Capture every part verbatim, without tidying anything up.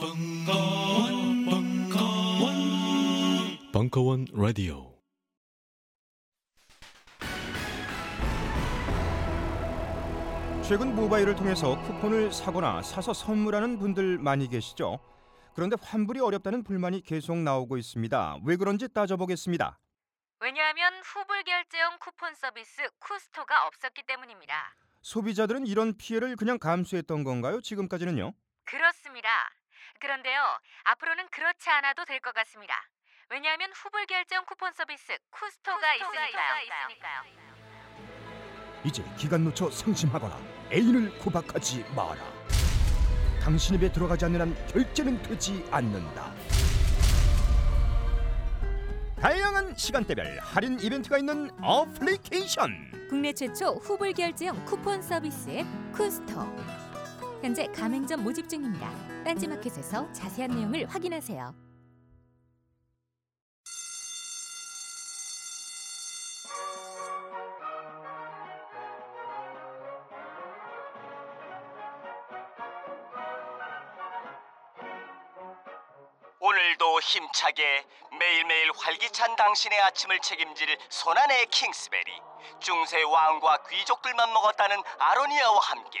방카원, 방카원, 방카원 라디오. 최근 모바일을 통해서 쿠폰을 사거나 사서 선물하는 분들 많이 계시죠? 그런데 환불이 어렵다는 불만이 계속 나오고 있습니다. 왜 그런지 따져보겠습니다. 왜냐하면 후불 결제형 쿠폰 서비스 쿠스토가 없었기 때문입니다. 소비자들은 이런 피해를 그냥 감수했던 건가요? 지금까지는요? 그렇습니다. 그런데요, 앞으로는 그렇지 않아도 될 것 같습니다. 왜냐하면 후불 결제형 쿠폰 서비스 쿠스토가, 쿠스토가 있으니까요. 있으니까요. 이제 기간 놓쳐 상심하거나 애인을 구박하지 마라. 당신 입에 들어가지 않는 한 결제는 되지 않는다. 다양한 시간대별 할인 이벤트가 있는 어플리케이션, 국내 최초 후불 결제형 쿠폰 서비스 앱 쿠스토. 현재 가맹점 모집 중입니다. 딴지마켓에서 자세한 내용을 확인하세요. 오늘도 힘차게 매일매일 활기찬 당신의 아침을 책임질 손안의 킹스베리. 중세 왕과 귀족들만 먹었다는 아로니아와 함께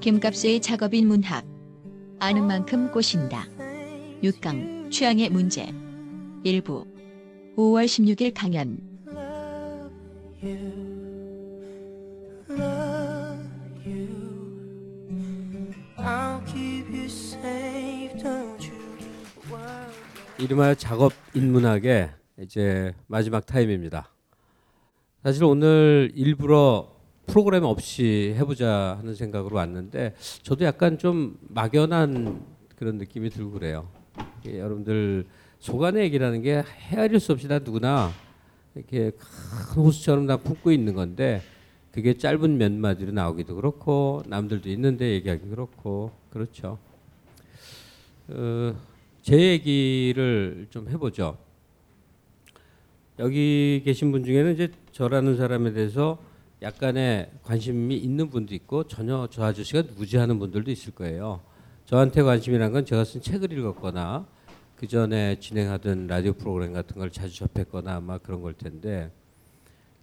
김갑수의 작업 인문학. 아는 만큼 꼬신다. 육 강 취향의 문제 일부 오월 십육일 강연. 이름하여 작업 인문학의 이제 마지막 타임입니다. 사실 오늘 일부러 프로그램 없이 해보자 하는 생각으로 왔는데 저도 약간 좀 막연한 그런 느낌이 들고 그래요. 예, 여러분들 속안의 얘기라는 게 헤아릴 수 없이 다 누구나 이렇게 큰 호수처럼 다 품고 있는 건데 그게 짧은 몇 마디로 나오기도 그렇고 남들도 있는데 얘기하기 그렇고 그렇죠. 어, 제 얘기를 좀 해보죠. 여기 계신 분 중에는 이제 저라는 사람에 대해서 약간의 관심이 있는 분도 있고 전혀 저 아저씨가 누구지 하는 분들도 있을 거예요. 저한테 관심이란 건 제가 쓴 책을 읽었거나 그 전에 진행하던 라디오 프로그램 같은 걸 자주 접했거나 아마 그런 걸 텐데,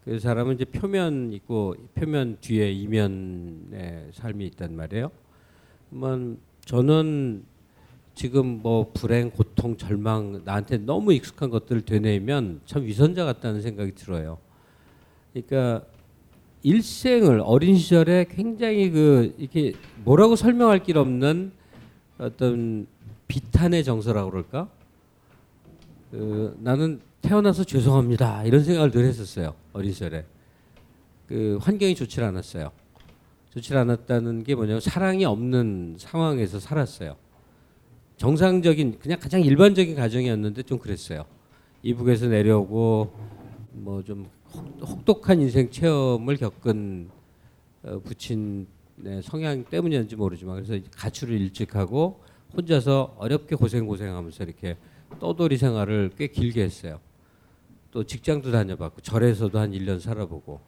그 사람은 이제 표면 있고 표면 뒤에 이면의 삶이 있단 말이에요. 그러면 저는 지금 뭐 불행, 고통, 절망, 나한테 너무 익숙한 것들을 되뇌면 참 위선자 같다는 생각이 들어요. 그러니까 일생을 어린 시절에 굉장히 그 이렇게 뭐라고 설명할 길 없는 어떤 비탄의 정서라고 그럴까? 그 나는 태어나서 죄송합니다 이런 생각을 늘 했었어요. 어린 시절에 그 환경이 좋지 않았어요. 좋지 않았다는 게 뭐냐면 사랑이 없는 상황에서 살았어요. 정상적인 그냥 가장 일반적인 가정이었는데 좀 그랬어요. 이북에서 내려오고 뭐 좀 혹독한 인생 체험을 겪은 부친의 성향 때문이었는지 모르지만 그래서 가출을 일찍 하고 혼자서 어렵게 고생고생하면서 이렇게 떠돌이 생활을 꽤 길게 했어요. 또 직장도 다녀봤고 절에서도 한 일 년 살아보고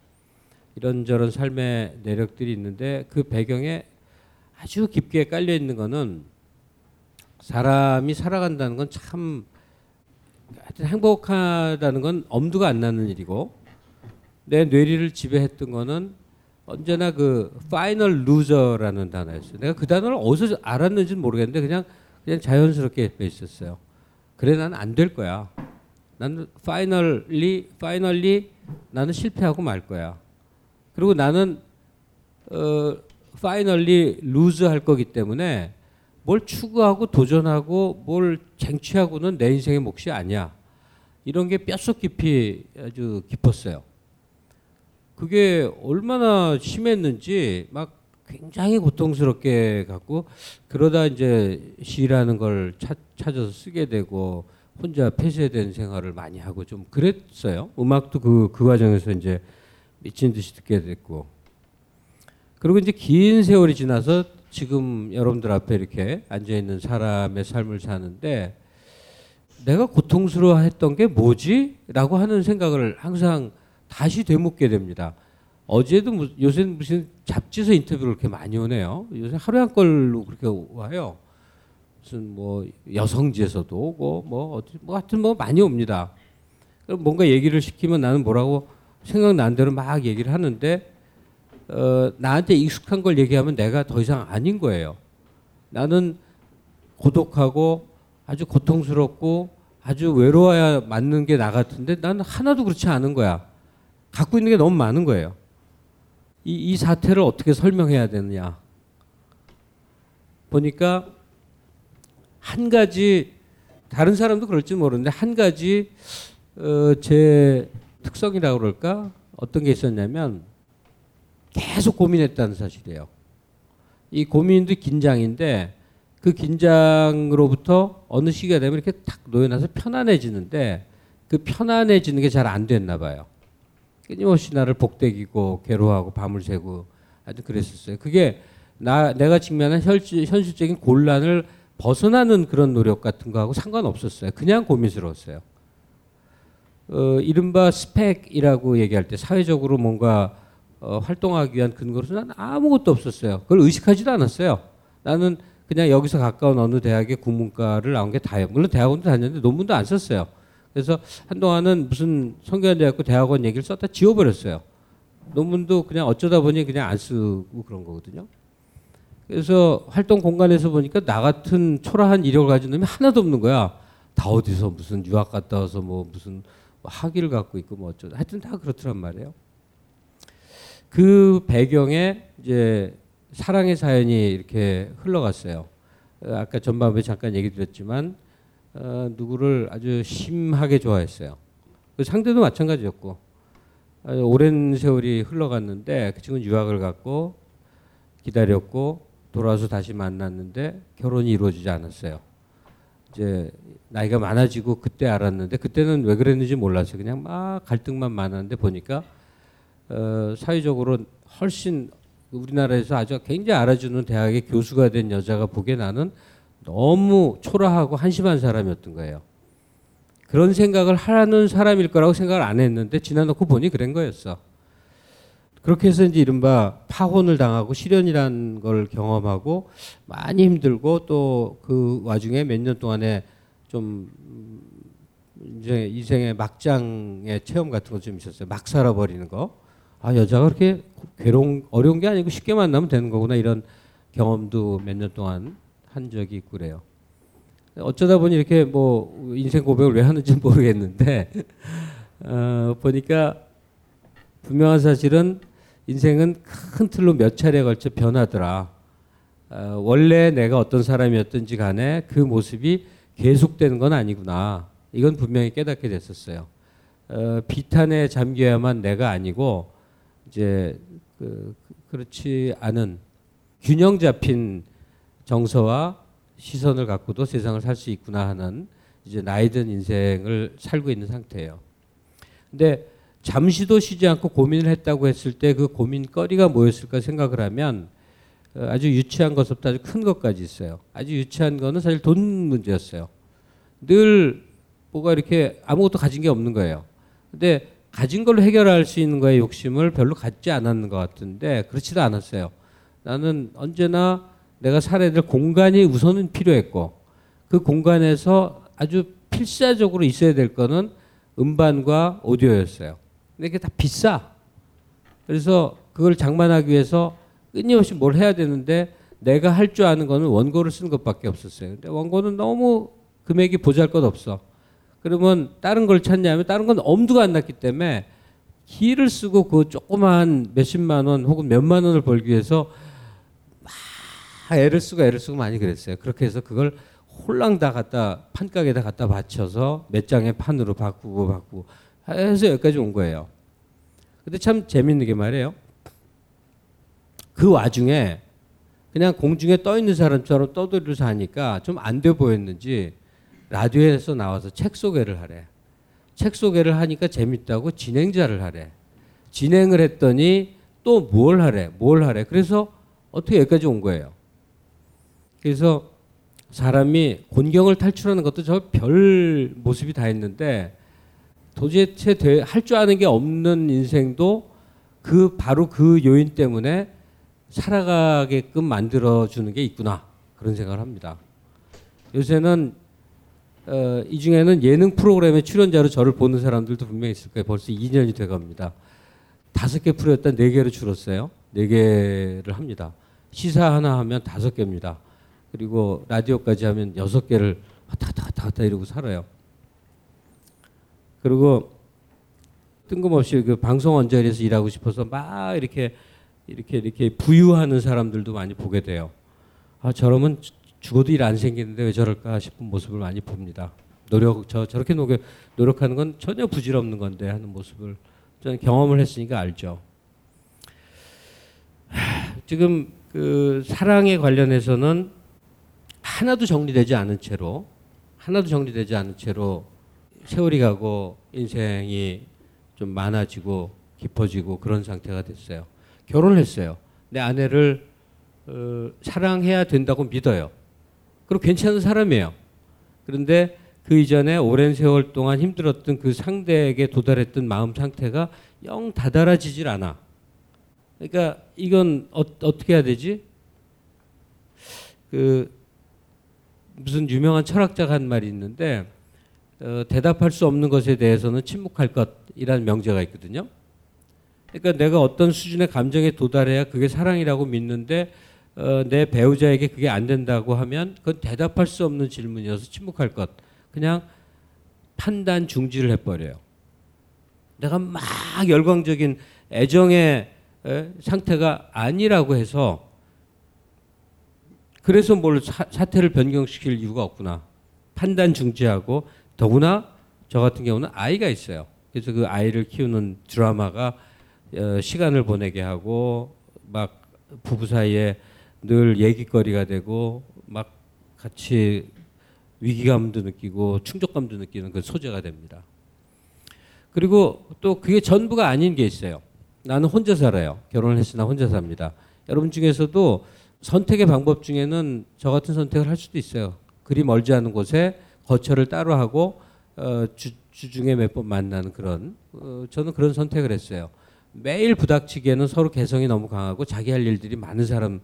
이런저런 삶의 내력들이 있는데 그 배경에 아주 깊게 깔려있는 거는 사람이 살아간다는 건 참 하여튼 행복하다는 건 엄두가 안 나는 일이고 내 뇌리를 지배했던 거는 언제나 그 파이널 루저라는 단어였어요. 내가 그 단어를 어디서 알았는지는 모르겠는데 그냥 그냥 자연스럽게 옆에 있었어요. 그래 난 안 될 거야. 나는 파이널리 파이널리 나는 실패하고 말 거야. 그리고 나는 어 파이널리 루즈 할 거기 때문에 뭘 추구하고 도전하고 뭘 쟁취하고는 내 인생의 몫이 아니야. 이런 게 뼛속 깊이 아주 깊었어요. 그게 얼마나 심했는지 막 굉장히 고통스럽게 갖고 그러다 이제 시라는 걸 찾, 찾아서 쓰게 되고 혼자 폐쇄된 생활을 많이 하고 좀 그랬어요. 음악도 그, 그 과정에서 이제 미친 듯이 듣게 됐고. 그리고 이제 긴 세월이 지나서 지금 여러분들 앞에 이렇게 앉아있는 사람의 삶을 사는데 내가 고통스러워했던 게 뭐지? 라고 하는 생각을 항상 다시 되묻게 됩니다. 어제도 요새 무슨 잡지에서 인터뷰를 그렇게 많이 오네요. 요새 하루에 한 걸로 그렇게 와요. 무슨 뭐 여성지에서도 오고 뭐 어디 뭐 하여튼 뭐 많이 옵니다. 그럼 뭔가 얘기를 시키면 나는 뭐라고 생각난 대로 막 얘기를 하는데 어, 나한테 익숙한 걸 얘기하면 내가 더 이상 아닌 거예요. 나는 고독하고 아주 고통스럽고 아주 외로워야 맞는 게 나 같은데 난 하나도 그렇지 않은 거야. 갖고 있는 게 너무 많은 거예요. 이, 이 사태를 어떻게 설명해야 되느냐. 보니까 한 가지, 다른 사람도 그럴지 모르는데 한 가지 어, 제 특성이라고 그럴까? 어떤 게 있었냐면 계속 고민했다는 사실이에요. 이 고민도 긴장인데 그 긴장으로부터 어느 시기가 되면 이렇게 탁 놓여나서 편안해지는데 그 편안해지는 게 잘 안 됐나 봐요. 끊임없이 나를 복대기고 괴로워하고 밤을 새고 아주 그랬었어요. 그게 나, 내가 직면한 현실, 현실적인 곤란을 벗어나는 그런 노력 같은 거하고 상관없었어요. 그냥 고민스러웠어요. 어, 이른바 스펙이라고 얘기할 때 사회적으로 뭔가 어, 활동하기 위한 근거로서 난 아무것도 없었어요. 그걸 의식하지도 않았어요. 나는 그냥 여기서 가까운 어느 대학의 국문과를 나온 게 다예요. 물론 대학원도 다녔는데 논문도 안 썼어요. 그래서 한동안은 무슨 성균관대학교 대학원 얘기를 썼다 지워버렸어요. 논문도 그냥 어쩌다 보니 그냥 안 쓰고 그런 거거든요. 그래서 활동 공간에서 보니까 나 같은 초라한 이력을 가진 놈이 하나도 없는 거야. 다 어디서 무슨 유학 갔다 와서 뭐 무슨 학위를 갖고 있고 뭐 어쩌고 하여튼 다 그렇더란 말이에요. 그 배경에 이제 사랑의 사연이 이렇게 흘러갔어요. 아까 전반부에 잠깐 얘기 드렸지만 어, 누구를 아주 심하게 좋아했어요. 그 상대도 마찬가지였고 아주 오랜 세월이 흘러갔는데 그 친구는 유학을 갔고 기다렸고 돌아와서 다시 만났는데 결혼이 이루어지지 않았어요. 이제 나이가 많아지고 그때 알았는데 그때는 왜 그랬는지 몰랐어요. 그냥 막 갈등만 많았는데 보니까 어, 사회적으로 훨씬 우리나라에서 아주 굉장히 알아주는 대학의 교수가 된 여자가 보기에 나는 너무 초라하고 한심한 사람이었던 거예요. 그런 생각을 하는 사람일 거라고 생각을 안 했는데 지나놓고 보니 그런 거였어. 그렇게 해서 이제 이른바 파혼을 당하고 실연이라는 걸 경험하고 많이 힘들고 또 그 와중에 몇 년 동안에 좀 이제 인생의 막장의 체험 같은 거 좀 있었어요. 막 살아버리는 거. 아, 여자가 그렇게 괴로운 어려운 게 아니고 쉽게 만나면 되는 거구나 이런 경험도 몇 년 동안 한 적이 있고 그래요. 어쩌다 보니 이렇게 뭐 인생 고백을 왜 하는지 모르겠는데 어, 보니까 분명한 사실은 인생은 큰 틀로 몇 차례에 걸쳐 변하더라. 어, 원래 내가 어떤 사람이었든지 간에 그 모습이 계속되는 건 아니구나. 이건 분명히 깨닫게 됐었어요. 어, 비탄에 잠겨야만 내가 아니고 이제 그, 그렇지 않은 균형 잡힌 정서와 시선을 갖고도 세상을 살 수 있구나 하는 이제 나이든 인생을 살고 있는 상태예요. 근데 잠시도 쉬지 않고 고민을 했다고 했을 때 그 고민거리가 뭐였을까 생각을 하면 아주 유치한 것부터 아주 큰 것까지 있어요. 아주 유치한 거는 사실 돈 문제였어요. 늘 뭐가 이렇게 아무것도 가진 게 없는 거예요. 근데 가진 걸로 해결할 수 있는 거에 욕심을 별로 갖지 않았는 것 같은데 그렇지도 않았어요. 나는 언제나 내가 살아야 될 공간이 우선은 필요했고 그 공간에서 아주 필사적으로 있어야 될 거는 음반과 오디오였어요. 근데 이게 다 비싸. 그래서 그걸 장만하기 위해서 끊임없이 뭘 해야 되는데 내가 할 줄 아는 거는 원고를 쓰는 것밖에 없었어요. 근데 원고는 너무 금액이 보잘것없어. 그러면 다른 걸 찾냐면 다른 건 엄두가 안 났기 때문에 기를 쓰고 그 조그만 몇십만 원 혹은 몇만 원을 벌기 위해서 막 애를 쓰고 애를 쓰고 많이 그랬어요. 그렇게 해서 그걸 홀랑 다 갖다 판가게에다 갖다 받쳐서 몇 장의 판으로 바꾸고 바꾸고 해서 여기까지 온 거예요. 근데 참 재밌는 게 말이에요. 그 와중에 그냥 공중에 떠 있는 사람처럼 떠들면서 하니까 좀 안 돼 보였는지 라디오에서 나와서 책 소개를 하래. 책 소개를 하니까 재밌다고 진행자를 하래. 진행을 했더니 또 뭘 하래. 뭘 하래. 그래서 어떻게 여기까지 온 거예요. 그래서 사람이 곤경을 탈출하는 것도 저 별 모습이 다 있는데 도대체 할 줄 아는 게 없는 인생도 그 바로 그 요인 때문에 살아가게끔 만들어주는 게 있구나. 그런 생각을 합니다. 요새는 어, 이 중에는 예능 프로그램의 출연자로 저를 보는 사람들도 분명히 있을 거예요. 벌써 이 년이 돼갑니다. 다섯 개 프로였다 네 개로 줄었어요. 네 개를 합니다. 시사 하나 하면 다섯 개입니다. 그리고 라디오까지 하면 여섯 개를 왔다 갔다 왔다 갔다 이러고 살아요. 그리고 뜬금없이 그 방송 언저리에서 일하고 싶어서 막 이렇게 이렇게 이렇게 부유하는 사람들도 많이 보게 돼요. 아, 저러면 죽어도 일 안 생기는데 왜 저럴까 싶은 모습을 많이 봅니다. 노력, 저, 저렇게 노력, 노력하는 건 전혀 부질없는 건데 하는 모습을 저는 경험을 했으니까 알죠. 하, 지금 그 사랑에 관련해서는 하나도 정리되지 않은 채로 하나도 정리되지 않은 채로 세월이 가고 인생이 좀 많아지고 깊어지고 그런 상태가 됐어요. 결혼을 했어요. 내 아내를 어, 사랑해야 된다고 믿어요. 그리고 괜찮은 사람이에요. 그런데 그 이전에 오랜 세월 동안 힘들었던 그 상대에게 도달했던 마음 상태가 영 다다라지질 않아. 그러니까 이건 어, 어떻게 해야 되지? 그 무슨 유명한 철학자가 한 말이 있는데 어, 대답할 수 없는 것에 대해서는 침묵할 것이라는 명제가 있거든요. 그러니까 내가 어떤 수준의 감정에 도달해야 그게 사랑이라고 믿는데 어, 내 배우자에게 그게 안 된다고 하면 그건 대답할 수 없는 질문이어서 침묵할 것. 그냥 판단 중지를 해버려요. 내가 막 열광적인 애정의 에, 상태가 아니라고 해서 그래서 뭘 사, 사태를 변경시킬 이유가 없구나. 판단 중지하고 더구나 저 같은 경우는 아이가 있어요. 그래서 그 아이를 키우는 드라마가 어, 시간을 보내게 하고 막 부부 사이에 늘 얘기거리가 되고 막 같이 위기감도 느끼고 충족감도 느끼는 그 소재가 됩니다. 그리고 또 그게 전부가 아닌 게 있어요. 나는 혼자 살아요. 결혼을 했으나 혼자 삽니다. 여러분 중에서도 선택의 방법 중에는 저 같은 선택을 할 수도 있어요. 그리 멀지 않은 곳에 거처를 따로 하고 어, 주, 주중에 몇 번 만나는 그런 어, 저는 그런 선택을 했어요. 매일 부닥치기에는 서로 개성이 너무 강하고 자기 할 일들이 많은 사람이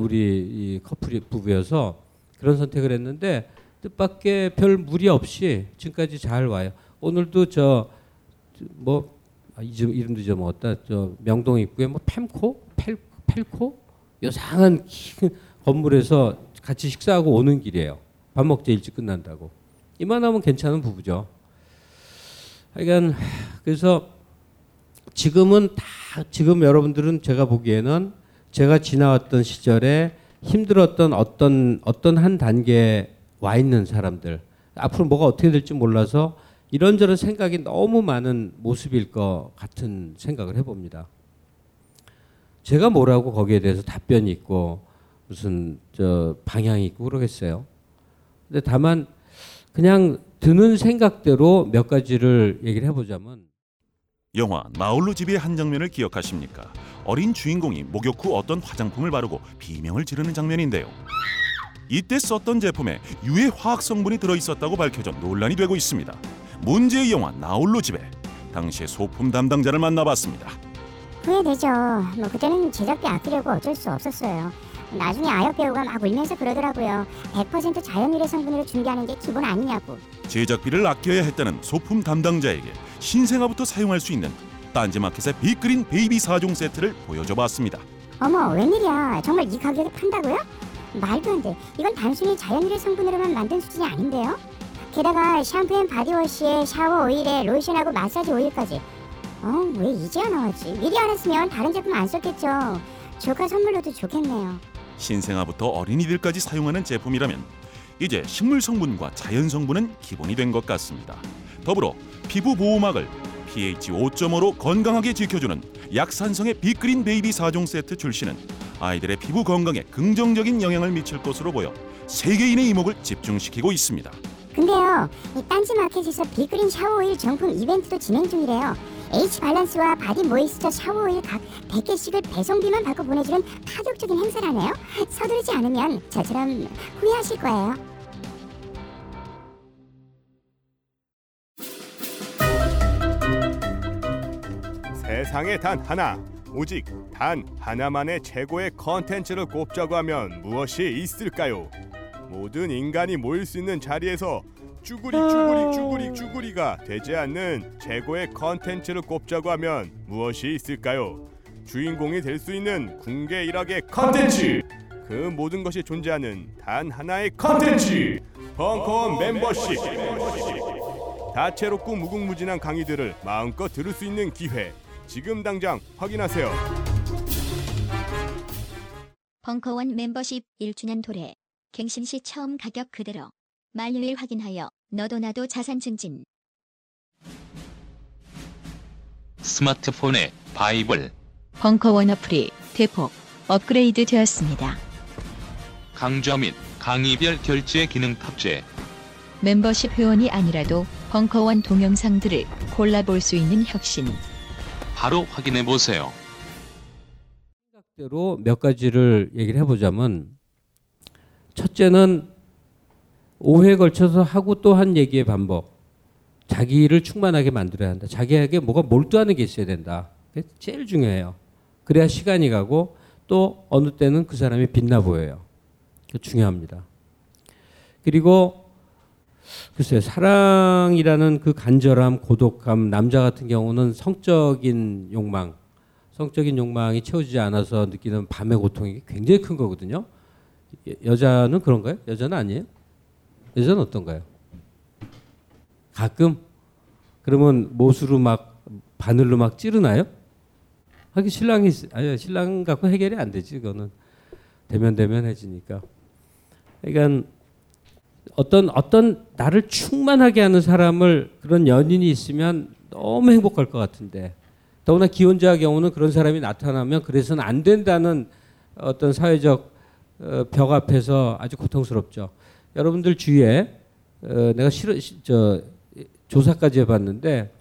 우리 커플이 부부여서 그런 선택을 했는데 뜻밖의 별 무리 없이 지금까지 잘 와요. 오늘도 저 뭐 이름도 잊어먹었다. 저 명동 입구에 뭐 팸코, 펠, 펠코 요상한 건물에서 같이 식사하고 오는 길이에요. 밥 먹자 일찍 끝난다고. 이만하면 괜찮은 부부죠. 하여간 그래서 지금은 다 지금 여러분들은 제가 보기에는 제가 지나왔던 시절에 힘들었던 어떤 어떤 한 단계에 와 있는 사람들 앞으로 뭐가 어떻게 될지 몰라서 이런저런 생각이 너무 많은 모습일 것 같은 생각을 해봅니다. 제가 뭐라고 거기에 대해서 답변이 있고 무슨 저 방향이 있고 그러겠어요. 근데 다만 그냥 드는 생각대로 몇 가지를 얘기를 해보자면, 영화 나홀로 집의 한 장면을 기억하십니까? 어린 주인공이 목욕 후 어떤 화장품을 바르고 비명을 지르는 장면인데요. 이때 썼던 제품에 유해 화학 성분이 들어있었다고 밝혀져 논란이 되고 있습니다. 문제의 영화 나홀로 집에 당시의 소품 담당자를 만나봤습니다. 후회되죠. 뭐 그때는 제작비 아끼려고 어쩔 수 없었어요. 나중에 아역 배우가 막 울면서 그러더라고요. 백 퍼센트 자연 유래 성분으로 준비하는 게 기본 아니냐고. 제작비를 아껴야 했다는 소품 담당자에게 신생아부터 사용할 수 있는 딴지마켓의 빅그린 베이비 사 종 세트를 보여줘봤습니다. 어머, 웬일이야. 정말 이 가격에 판다고요? 말도 안 돼. 이건 단순히 자연 유래 성분으로만 만든 수준이 아닌데요. 게다가 샴푸 앤 바디워시에 샤워 오일에 로션하고 마사지 오일까지. 어, 왜 이제야 나왔지? 미리 알았으면 다른 제품 안 썼겠죠. 조카 선물로도 좋겠네요. 신생아부터 어린이들까지 사용하는 제품이라면 이제 식물 성분과 자연 성분은 기본이 된 것 같습니다. 더불어 피부 보호막을 pH 오 점 오로 건강하게 지켜주는 약산성의 빅그린 베이비 사 종 세트 출시는 아이들의 피부 건강에 긍정적인 영향을 미칠 것으로 보여 세계인의 이목을 집중시키고 있습니다. 근데요, 이 딴지마켓에서 빅그린 샤워오일 정품 이벤트도 진행 중이래요. H발란스와 바디 모이스처 샤워오일 각 백 개씩을 배송비만 받고 보내주는 파격적인 행사라네요. 서두르지 않으면 저처럼 후회하실 거예요. 세상에 단 하나, 오직 단 하나만의 최고의 컨텐츠를 꼽자고 하면 무엇이 있을까요? 모든 인간이 모일 수 있는 자리에서 쭈구리 쭈구리 쭈구리 쭈구리가 되지 않는 최고의 컨텐츠를 꼽자고 하면 무엇이 있을까요? 주인공이 될 수 있는 궁계 일학의 컨텐츠! 그 모든 것이 존재하는 단 하나의 컨텐츠! 벙커원 멤버십! 다채롭고 무궁무진한 강의들을 마음껏 들을 수 있는 기회! 지금 당장 확인하세요! 벙커원 멤버십 일 주년 도래 갱신시 처음 가격 그대로 만료일 확인하여 너도 나도 자산 증진. 스마트폰의 바이블 벙커원 어플이 대폭 업그레이드 되었습니다. 강좌 및 강의별 결제 기능 탑재. 멤버십 회원이 아니라도 벙커원 동영상들을 골라볼 수 있는 혁신. 바로 확인해보세요. 생각대로 몇 가지를 얘기를 해보자면, 첫째는 오해에 걸쳐서 하고 또 한 얘기의 반복. 자기를 충만하게 만들어야 한다. 자기에게 뭐가 몰두하는 게 있어야 된다. 그게 제일 중요해요. 그래야 시간이 가고 또 어느 때는 그 사람이 빛나 보여요. 그게 중요합니다. 그리고 글쎄요. 사랑이라는 그 간절함, 고독감, 남자 같은 경우는 성적인 욕망, 성적인 욕망이 채워지지 않아서 느끼는 밤의 고통이 굉장히 큰 거거든요. 여자는 그런가요? 여자는 아니에요? 여자는 어떤가요? 가끔? 그러면 못으로 막 바늘로 막 찌르나요? 하긴 신랑이, 아니 신랑 갖고 해결이 안 되지, 그거는. 대면대면해지니까. 그러니까 어떤, 어떤 나를 충만하게 하는 사람을, 그런 연인이 있으면 너무 행복할 것 같은데. 더구나 기혼자의 경우는 그런 사람이 나타나면 그래서는 안 된다는 어떤 사회적 벽 앞에서 아주 고통스럽죠. 여러분들 주위에 어, 내가 실어, 시, 저, 조사까지 해봤는데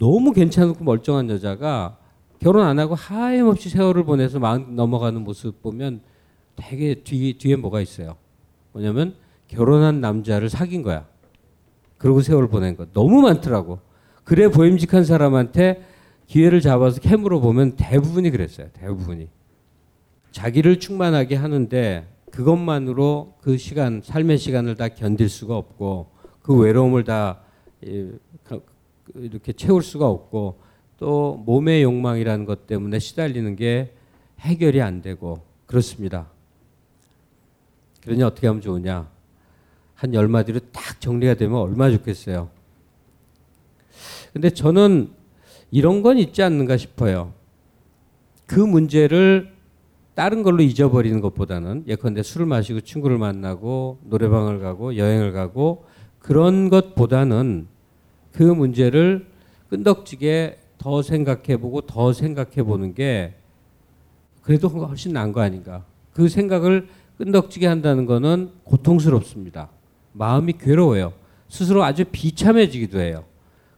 너무 괜찮고 멀쩡한 여자가 결혼 안 하고 하염없이 세월을 보내서 마흔 넘어가는 모습 보면 되게 뒤, 뒤에 뭐가 있어요. 뭐냐면 결혼한 남자를 사귄 거야. 그러고 세월을 보낸 거 너무 많더라고. 그래 보임직한 사람한테 기회를 잡아서 캠으로 보면 대부분이 그랬어요. 대부분이. 자기를 충만하게 하는데 그것만으로 그 시간, 삶의 시간을 다 견딜 수가 없고, 그 외로움을 다 이렇게 채울 수가 없고, 또 몸의 욕망이라는 것 때문에 시달리는 게 해결이 안 되고 그렇습니다. 그러니 어떻게 하면 좋으냐. 한 열 마디로 딱 정리가 되면 얼마나 좋겠어요. 근데 저는 이런 건 있지 않는가 싶어요. 그 문제를 다른 걸로 잊어버리는 것보다는, 예컨대 술을 마시고 친구를 만나고 노래방을 가고 여행을 가고 그런 것보다는 그 문제를 끈덕지게 더 생각해보고 더 생각해보는 게 그래도 훨씬 나은 거 아닌가. 그 생각을 끈덕지게 한다는 거는 고통스럽습니다. 마음이 괴로워요. 스스로 아주 비참해지기도 해요.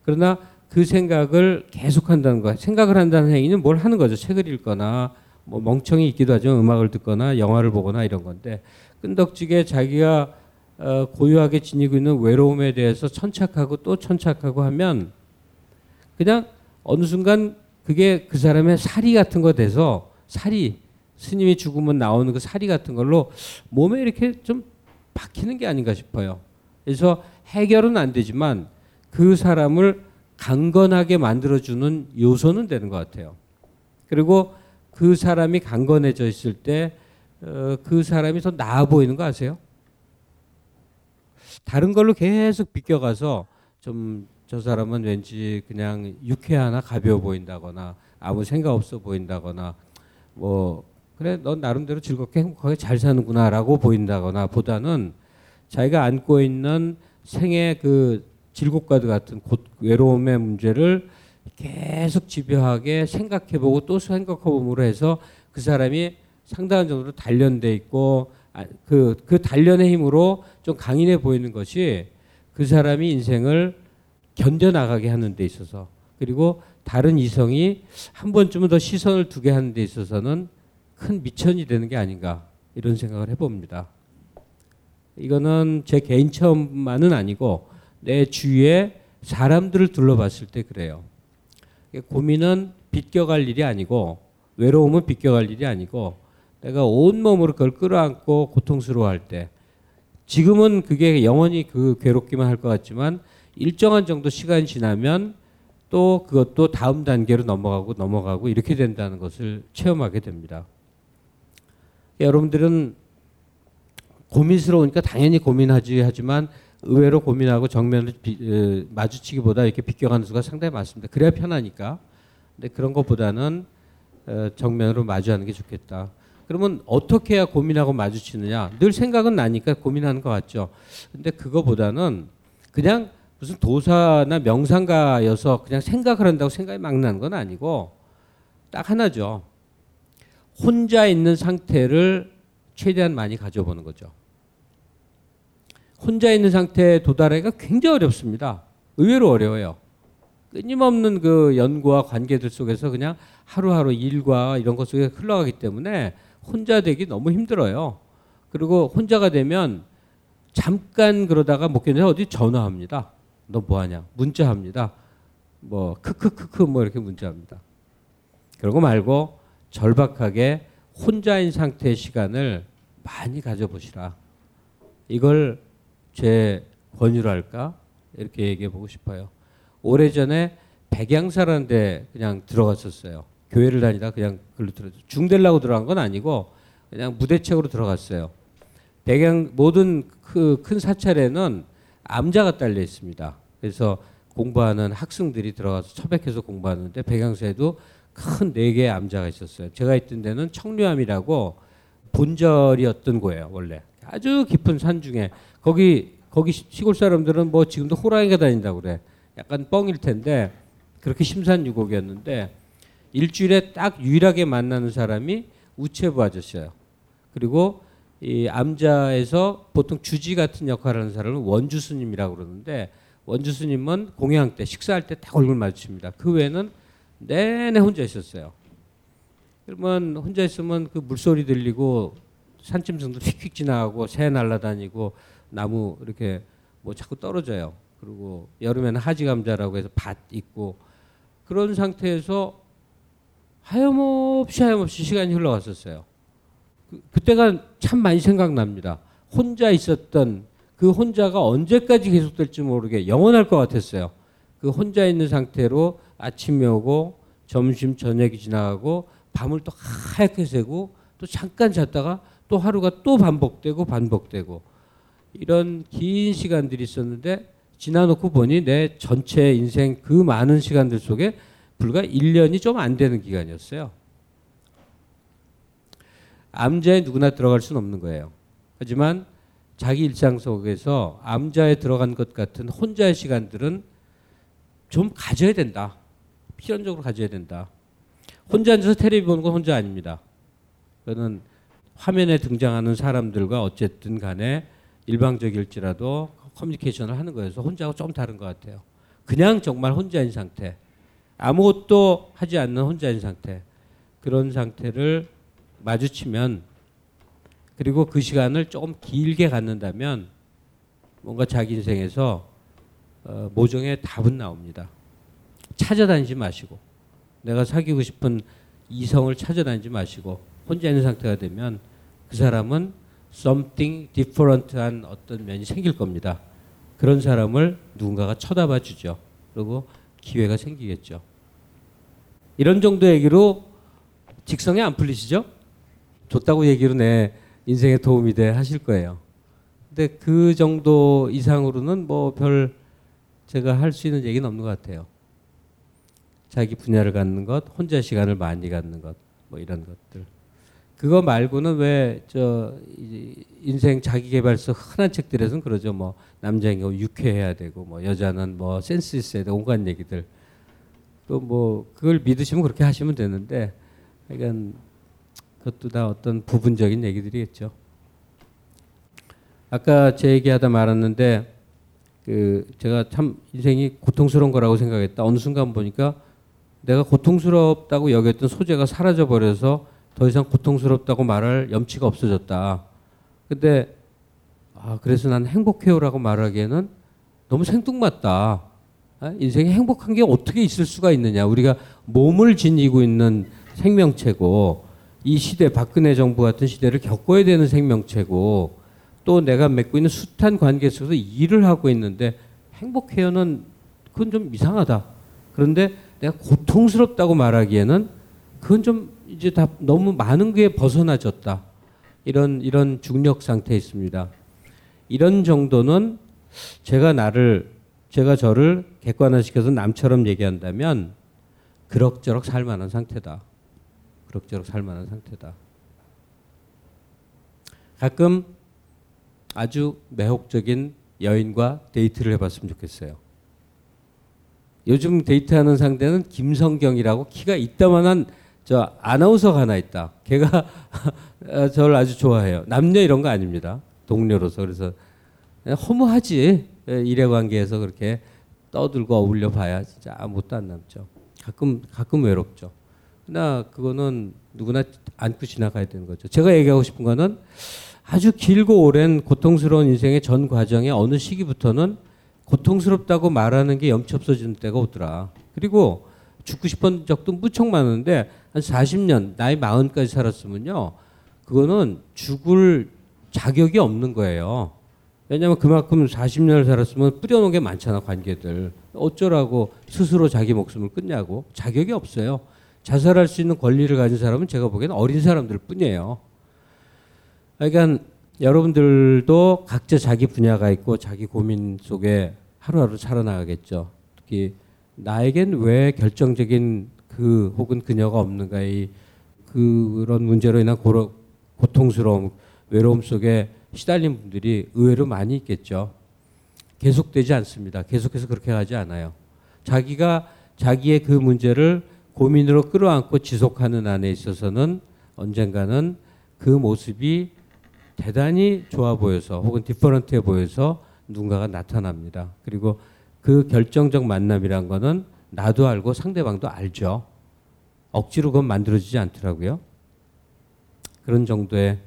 그러나 그 생각을 계속한다는 거, 생각을 한다는 행위는 뭘 하는 거죠. 책을 읽거나 뭐 멍청이 있기도 하지만 음악을 듣거나 영화를 보거나 이런 건데, 끈덕지게 자기가 고유하게 지니고 있는 외로움에 대해서 천착하고 또 천착하고 하면 그냥 어느 순간 그게 그 사람의 사리 같은 거 돼서, 사리, 스님이 죽으면 나오는 그 사리 같은 걸로 몸에 이렇게 좀 박히는 게 아닌가 싶어요. 그래서 해결은 안 되지만 그 사람을 강건하게 만들어주는 요소는 되는 것 같아요. 그리고 그 사람이 강건해져 있을 때 그 사람이 더 나아 보이는 거 아세요? 다른 걸로 계속 비껴가서 좀 저 사람은 왠지 그냥 유쾌하나 가벼워 보인다거나 아무 생각 없어 보인다거나 뭐 그래 넌 나름대로 즐겁게 행복하게 잘 사는구나 라고 보인다거나 보다는, 자기가 안고 있는 생의 그 질곡과도 같은 곧 외로움의 문제를 계속 집요하게 생각해보고 또 생각해보므로 해서 그 사람이 상당한 정도로 단련돼 있고 그, 그 단련의 힘으로 좀 강인해 보이는 것이 그 사람이 인생을 견뎌나가게 하는 데 있어서, 그리고 다른 이성이 한 번쯤은 더 시선을 두게 하는 데 있어서는 큰 미천이 되는 게 아닌가, 이런 생각을 해봅니다. 이거는 제 개인 체험만은 아니고 내 주위에 사람들을 둘러봤을 때 그래요. 고민은 비껴갈 일이 아니고, 외로움은 비껴갈 일이 아니고, 내가 온몸으로 그걸 끌어안고 고통스러워할 때, 지금은 그게 영원히 그 괴롭기만 할 것 같지만 일정한 정도 시간이 지나면 또 그것도 다음 단계로 넘어가고 넘어가고 이렇게 된다는 것을 체험하게 됩니다. 여러분들은 고민스러우니까 당연히 고민하지 하지만 의외로 고민하고 정면을 비, 마주치기보다 이렇게 비껴가는 수가 상당히 많습니다. 그래야 편하니까. 근데 그런 것보다는 정면으로 마주하는 게 좋겠다. 그러면 어떻게 해야 고민하고 마주치느냐. 늘 생각은 나니까 고민하는 것 같죠. 근데 그거보다는 그냥 무슨 도사나 명상가여서 그냥 생각을 한다고 생각이 막 나는 건 아니고 딱 하나죠. 혼자 있는 상태를 최대한 많이 가져보는 거죠. 혼자 있는 상태에 도달하기가 굉장히 어렵습니다. 의외로 어려워요. 끊임없는 그 연구와 관계들 속에서 그냥 하루하루 일과 이런 것 속에 흘러가기 때문에 혼자 되기 너무 힘들어요. 그리고 혼자가 되면 잠깐 그러다가 못 견뎌서 어디 전화합니다. 너 뭐하냐? 문자합니다. 뭐 크크크크 뭐 이렇게 문자합니다. 그러고 말고 절박하게 혼자인 상태의 시간을 많이 가져보시라. 이걸 제 권유랄까? 이렇게 얘기해보고 싶어요. 오래전에 백양사라는 데 그냥 들어갔었어요. 교회를 다니다 그냥 글로 들어갔 중대려고 들어간 건 아니고 그냥 무대책으로 들어갔어요. 백양 모든 그 큰 사찰에는 암자가 딸려 있습니다. 그래서 공부하는 학생들이 들어가서 처백해서 공부하는데 백양사에도 큰 네 개의 암자가 있었어요. 제가 있던 데는 청류암이라고 본절이었던 거예요. 원래 아주 깊은 산 중에 거기 거기 시골 사람들은 뭐 지금도 호랑이가 다닌다고 그래. 약간 뻥일 텐데 그렇게 심산유곡이었는데 일주일에 딱 유일하게 만나는 사람이 우체부 아저씨예요. 그리고 이 암자에서 보통 주지 같은 역할을 하는 사람은 원주 스님이라고 그러는데, 원주 스님은 공양 때 식사할 때 딱 얼굴 마주칩니다. 그 외에는 내내 혼자 있었어요. 그러면 혼자 있으면 그 물소리 들리고 산짐승도 휙휙 지나가고 새 날아다니고 나무 이렇게 뭐 자꾸 떨어져요. 그리고 여름에는 하지감자라고 해서 밭 있고, 그런 상태에서 하염없이 하염없이 시간이 흘러갔었어요. 그, 그때가 참 많이 생각납니다. 혼자 있었던 그 혼자가 언제까지 계속될지 모르게 영원할 것 같았어요. 그 혼자 있는 상태로 아침이 오고 점심 저녁이 지나가고 밤을 또 하얗게 새고 또 잠깐 잤다가 또 하루가 또 반복되고 반복되고 이런 긴 시간들이 있었는데, 지나놓고 보니 내 전체 인생 그 많은 시간들 속에 불과 일 년이 좀 안 되는 기간이었어요. 암자에 누구나 들어갈 수는 없는 거예요. 하지만 자기 일상 속에서 암자에 들어간 것 같은 혼자의 시간들은 좀 가져야 된다. 필연적으로 가져야 된다. 혼자 앉아서 텔레비 보는 건 혼자 아닙니다. 그는 화면에 등장하는 사람들과 어쨌든 간에 일방적일지라도 커뮤니케이션을 하는 거여서 혼자하고 좀 다른 것 같아요. 그냥 정말 혼자인 상태, 아무것도 하지 않는 혼자인 상태, 그런 상태를 마주치면, 그리고 그 시간을 조금 길게 갖는다면 뭔가 자기 인생에서 어, 모종의 답은 나옵니다. 찾아다니지 마시고, 내가 사귀고 싶은 이성을 찾아다니지 마시고, 혼자 있는 상태가 되면 그 사람은 something different한 어떤 면이 생길 겁니다. 그런 사람을 누군가가 쳐다봐 주죠. 그리고 기회가 생기겠죠. 이런 정도 얘기로 직성이 안 풀리시죠? 좋다고 얘기로 내 인생에 도움이 돼 하실 거예요. 근데 그 정도 이상으로는 뭐 별 제가 할 수 있는 얘기는 없는 것 같아요. 자기 분야를 갖는 것, 혼자 시간을 많이 갖는 것, 뭐 이런 것들. 그거 말고는 왜 저 인생 자기개발서 흔한 책들에서는 그러죠. 뭐 남자는 유쾌해야 되고, 뭐 여자는 뭐 센스 있어야 되고, 온갖 얘기들. 또 뭐 그걸 믿으시면 그렇게 하시면 되는데, 그러니까 그것도 다 어떤 부분적인 얘기들이겠죠. 아까 제 얘기하다 말았는데, 그 제가 참 인생이 고통스러운 거라고 생각했다. 어느 순간 보니까 내가 고통스럽다고 여겼던 소재가 사라져버려서 더 이상 고통스럽다고 말할 염치가 없어졌다. 근데 아, 그래서 난 행복해요라고 말하기에는 너무 생뚱맞다. 인생이 행복한 게 어떻게 있을 수가 있느냐. 우리가 몸을 지니고 있는 생명체고, 이 시대, 박근혜 정부 같은 시대를 겪어야 되는 생명체고, 또 내가 맺고 있는 숱한 관계 속에서 일을 하고 있는데 행복해요는 그건 좀 이상하다. 그런데 내가 고통스럽다고 말하기에는 그건 좀 이제 다 너무 많은 게 벗어나졌다. 이런 이런 중력 상태에 있습니다. 이런 정도는 제가 나를 제가 저를 객관화시켜서 남처럼 얘기한다면 그럭저럭 살 만한 상태다. 그럭저럭 살 만한 상태다. 가끔 아주 매혹적인 여인과 데이트를 해봤으면 좋겠어요. 요즘 데이트하는 상대는 김성경이라고 키가 이따만한 저 아나운서가 하나 있다. 걔가 저를 아주 좋아해요. 남녀 이런 거 아닙니다. 동료로서. 그래서 허무하지. 일해관계에서 그렇게 떠들고 어울려 봐야 진짜 아무것도 안 남죠. 가끔 가끔 외롭죠. 그러나 그거는 누구나 안고 지나가야 되는 거죠. 제가 얘기하고 싶은 거는 아주 길고 오랜 고통스러운 인생의 전 과정의 어느 시기부터는 고통스럽다고 말하는 게 염치 없어지는 때가 오더라. 그리고 죽고 싶은 적도 무척 많은데 한 사십 년, 나이 마흔까지 살았으면요. 그거는 죽을 자격이 없는 거예요. 왜냐하면 그만큼 사십 년을 살았으면 뿌려놓은 게 많잖아, 관계들. 어쩌라고 스스로 자기 목숨을 끊냐고. 자격이 없어요. 자살할 수 있는 권리를 가진 사람은 제가 보기에는 어린 사람들 뿐이에요. 그러니까 여러분들도 각자 자기 분야가 있고 자기 고민 속에 하루하루 살아나가겠죠. 특히 나에겐 왜 결정적인 그 혹은 그녀가 없는가, 이 그런 문제로 인한 고로, 고통스러움, 외로움 속에 시달린 분들이 의외로 많이 있겠죠. 계속되지 않습니다. 계속해서 그렇게 하지 않아요. 자기가 자기의 그 문제를 고민으로 끌어안고 지속하는 안에 있어서는 언젠가는 그 모습이 대단히 좋아 보여서 혹은 디퍼런트해 보여서 누군가가 나타납니다. 그리고 그 결정적 만남이란 거는 나도 알고 상대방도 알죠. 억지로 그건 만들어지지 않더라고요. 그런 정도의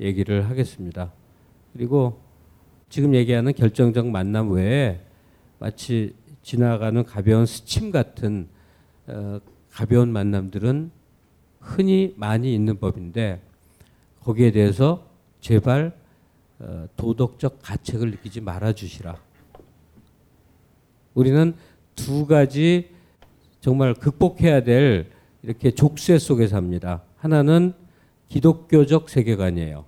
얘기를 하겠습니다. 그리고 지금 얘기하는 결정적 만남 외에 마치 지나가는 가벼운 스침 같은 어, 가벼운 만남들은 흔히 많이 있는 법인데, 거기에 대해서 제발 어, 도덕적 가책을 느끼지 말아주시라. 우리는 두 가지 정말 극복해야 될 이렇게 족쇄 속에 삽니다. 하나는 기독교적 세계관이에요.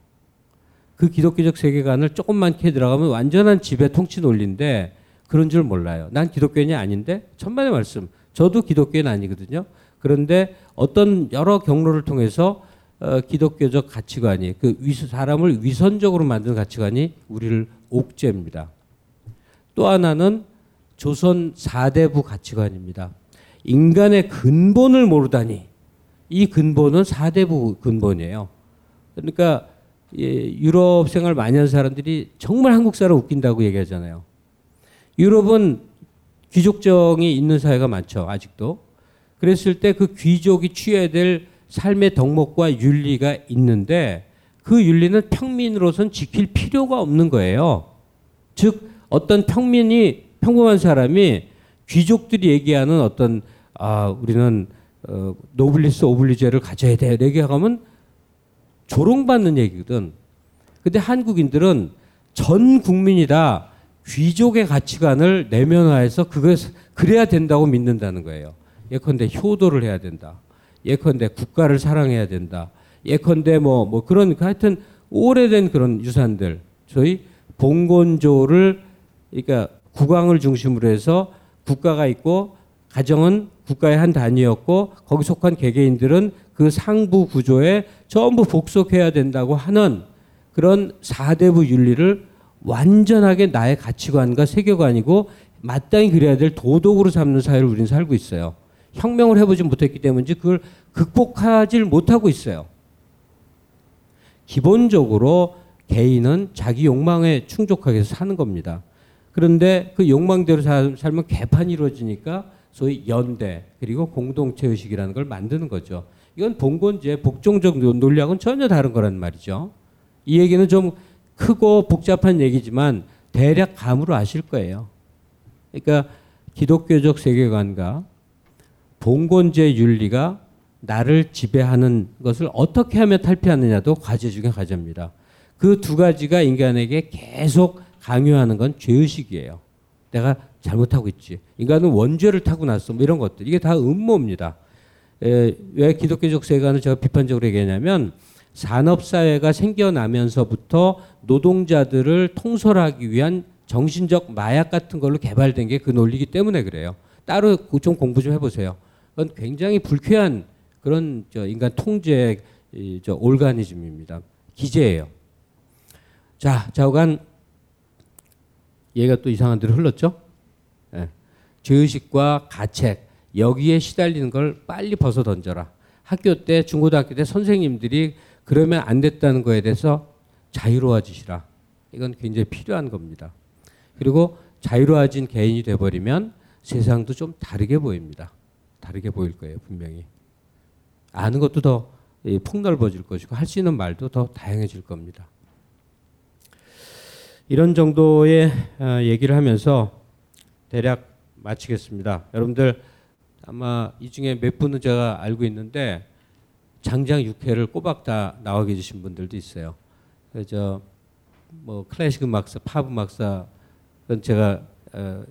그 기독교적 세계관을 조금만 캐 들어가면 완전한 지배 통치 논리인데 그런 줄 몰라요. 난 기독교인이 아닌데, 천만의 말씀. 저도 기독교인 아니거든요. 그런데 어떤 여러 경로를 통해서 어, 기독교적 가치관이, 그 위수, 사람을 위선적으로 만드는 가치관이 우리를 옥죄입니다. 또 하나는 조선 사대부 가치관입니다. 인간의 근본을 모르다니. 이 근본은 사대부 근본이에요. 그러니까 예, 유럽 생활 많이 한 사람들이 정말 한국 사람 웃긴다고 얘기하잖아요. 유럽은 귀족정이 있는 사회가 많죠, 아직도. 그랬을 때 그 귀족이 취해야 될 삶의 덕목과 윤리가 있는데 그 윤리는 평민으로선 지킬 필요가 없는 거예요. 즉 어떤 평민이 평범한 사람이 귀족들이 얘기하는 어떤 아 우리는 어, 노블리스 오블리제를 가져야 돼 얘기하면 조롱받는 얘기거든. 근데 한국인들은 전 국민이 다 귀족의 가치관을 내면화해서 그걸 그래야 된다고 믿는다는 거예요. 예컨대 효도를 해야 된다. 예컨대 국가를 사랑해야 된다. 예컨대 뭐, 뭐 그런 하여튼 오래된 그런 유산들 저희 봉건조를 그러니까 국왕을 중심으로 해서 국가가 있고 가정은 국가의 한 단위였고 거기 속한 개개인들은 그 상부 구조에 전부 복속해야 된다고 하는 그런 사대부 윤리를 완전하게 나의 가치관과 세계관이고 마땅히 그래야 될 도덕으로 삼는 사회를 우리는 살고 있어요. 혁명을 해보지 못했기 때문인지 그걸 극복하지 못하고 있어요. 기본적으로 개인은 자기 욕망에 충족하게 해서 사는 겁니다. 그런데 그 욕망대로 살면 개판이 이루어지니까 소위 연대 그리고 공동체 의식이라는 걸 만드는 거죠. 이건 봉건제 복종적 논리하고는 전혀 다른 거란 말이죠. 이 얘기는 좀 크고 복잡한 얘기지만 대략 감으로 아실 거예요. 그러니까 기독교적 세계관과 봉건제 윤리가 나를 지배하는 것을 어떻게 하며 탈피하느냐도 과제 중에 과제입니다. 그 두 가지가 인간에게 계속 강요하는 건 죄의식이에요. 내가 잘못하고 있지. 인간은 원죄를 타고났어. 뭐 이런 것들. 이게 다 음모입니다. 에, 왜 기독교적 세계관을 제가 비판적으로 얘기하냐면 산업사회가 생겨나면서부터 노동자들을 통솔하기 위한 정신적 마약 같은 걸로 개발된 게 그 논리이기 때문에 그래요. 따로 좀 공부 좀 해보세요. 그건 굉장히 불쾌한 그런 저 인간 통제 저 올가니즘입니다. 기제예요. 자, 좌우간 얘가 또 이상한 데로 흘렀죠. 네. 죄의식과 가책 여기에 시달리는 걸 빨리 벗어 던져라. 학교 때 중고등학교 때 선생님들이 그러면 안 됐다는 거에 대해서 자유로워지시라. 이건 굉장히 필요한 겁니다. 그리고 자유로워진 개인이 돼버리면 세상도 좀 다르게 보입니다. 다르게 보일 거예요, 분명히. 아는 것도 더 폭넓어질 것이고 할 수 있는 말도 더 다양해질 겁니다. 이런 정도의 얘기를 하면서 대략 마치겠습니다. 여러분들 아마 이 중에 몇 분은 제가 알고 있는데 장장 육 회를 꼬박 다 나와 계신 분들도 있어요. 그래서 뭐 클래식 음악사, 팝 음악사 그건 제가 어,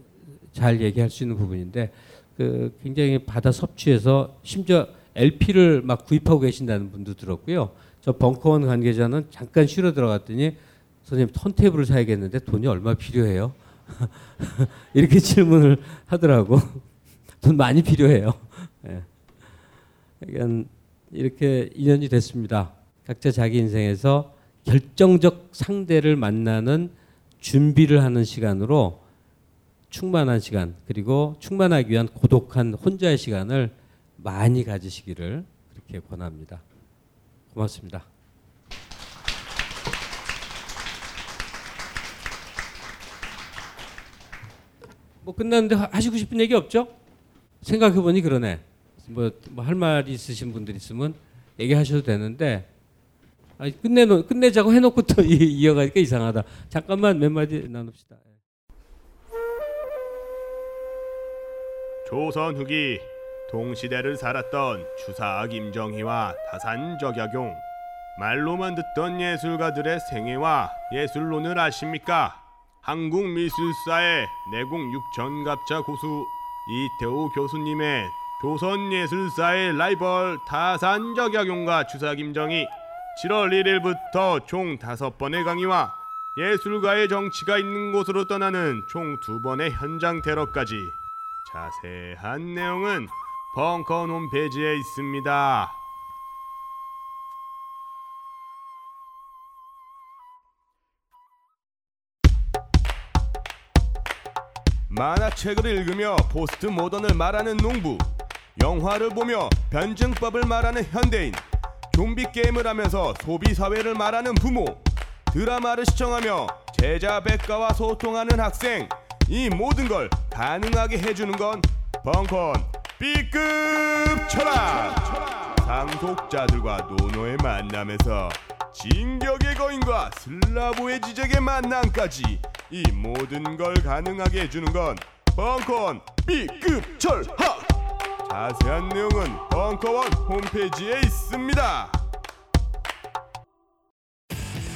잘 얘기할 수 있는 부분인데 그 굉장히 받아 섭취해서 심지어 엘피를 막 구입하고 계신다는 분도 들었고요. 저 벙커원 관계자는 잠깐 쉬러 들어갔더니 선생님 턴테이블을 사야겠는데 돈이 얼마 필요해요? 이렇게 질문을 하더라고. 돈 많이 필요해요. 네. 그러니까 이렇게 인연이 됐습니다. 각자 자기 인생에서 결정적 상대를 만나는 준비를 하는 시간으로 충만한 시간 그리고 충만하기 위한 고독한 혼자의 시간을 많이 가지시기를 그렇게 권합니다. 고맙습니다. 뭐 끝났는데 하시고 싶은 얘기 없죠? 생각해보니 그러네. 뭐 할 말이 있으신 분들 있으면 얘기하셔도 되는데 아니, 끝내놓, 끝내자고 해놓고 또 이어가니까 이상하다. 잠깐만 몇 마디 나눕시다. 조선 후기 동시대를 살았던 추사 김정희와 다산 적약용. 말로만 듣던 예술가들의 생애와 예술론을 아십니까? 한국 미술사의 내공 육천갑자 고수 이태호 교수님의 조선 예술사의 라이벌 다산 적약용과 추사 김정희 칠월 일일부터 총 다섯 번의 강의와 예술가의 정치가 있는 곳으로 떠나는 총 두 번의 현장 테러까지 자세한 내용은 벙커원 홈페이지에 있습니다. 만화책을 읽으며 포스트 모던을 말하는 농부, 영화를 보며 변증법을 말하는 현대인, 좀비 게임을 하면서 소비사회를 말하는 부모, 드라마를 시청하며 제자 백과와 소통하는 학생, 이 모든 걸 가능하게 해주는 건 벙커원 B급 철학! 상속자들과 노노의 만남에서 진격의 거인과 슬라브의 지적의 만남까지 이 모든 걸 가능하게 해주는 건 벙커원 B급 철학! 자세한 내용은 벙커원 홈페이지에 있습니다.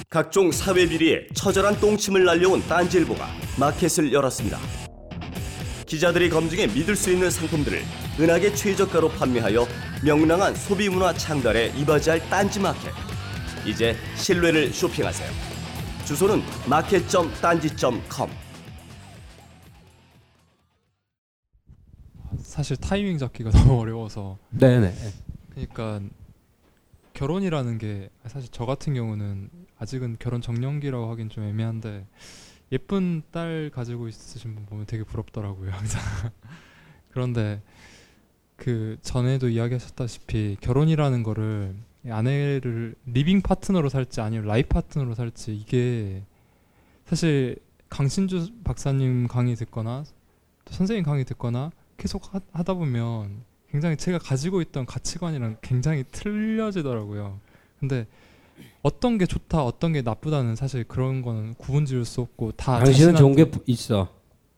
각종 사회 비리에 처절한 똥침을 날려온 딴지일보가 마켓을 열었습니다. 기자들이 검증해 믿을 수 있는 상품들을 은하계 최저가로 판매하여 명랑한 소비문화 창달에 이바지할 딴지마켓. 이제 신뢰를 쇼핑하세요. 주소는 마켓 닷 딴지 닷 컴. 사실 타이밍 잡기가 너무 어려워서. 네네. 그러니까 결혼이라는 게 사실 저 같은 경우는 아직은 결혼 적령기라고 하긴 좀 애매한데, 예쁜 딸 가지고 있으신 분 보면 되게 부럽더라고요, 항상. 그런데 그 전에도 이야기하셨다시피 결혼이라는 거를 아내를 리빙 파트너로 살지 아니면 라이프 파트너로 살지, 이게 사실 강신주 박사님 강의 듣거나 선생님 강의 듣거나 계속 하, 하다 보면 굉장히 제가 가지고 있던 가치관이랑 굉장히 틀려지더라고요. 근데 어떤 게 좋다 어떤 게 나쁘다는 사실 그런 거는 구분 지을 수 없고, 다 당신은 좋은 게 있어.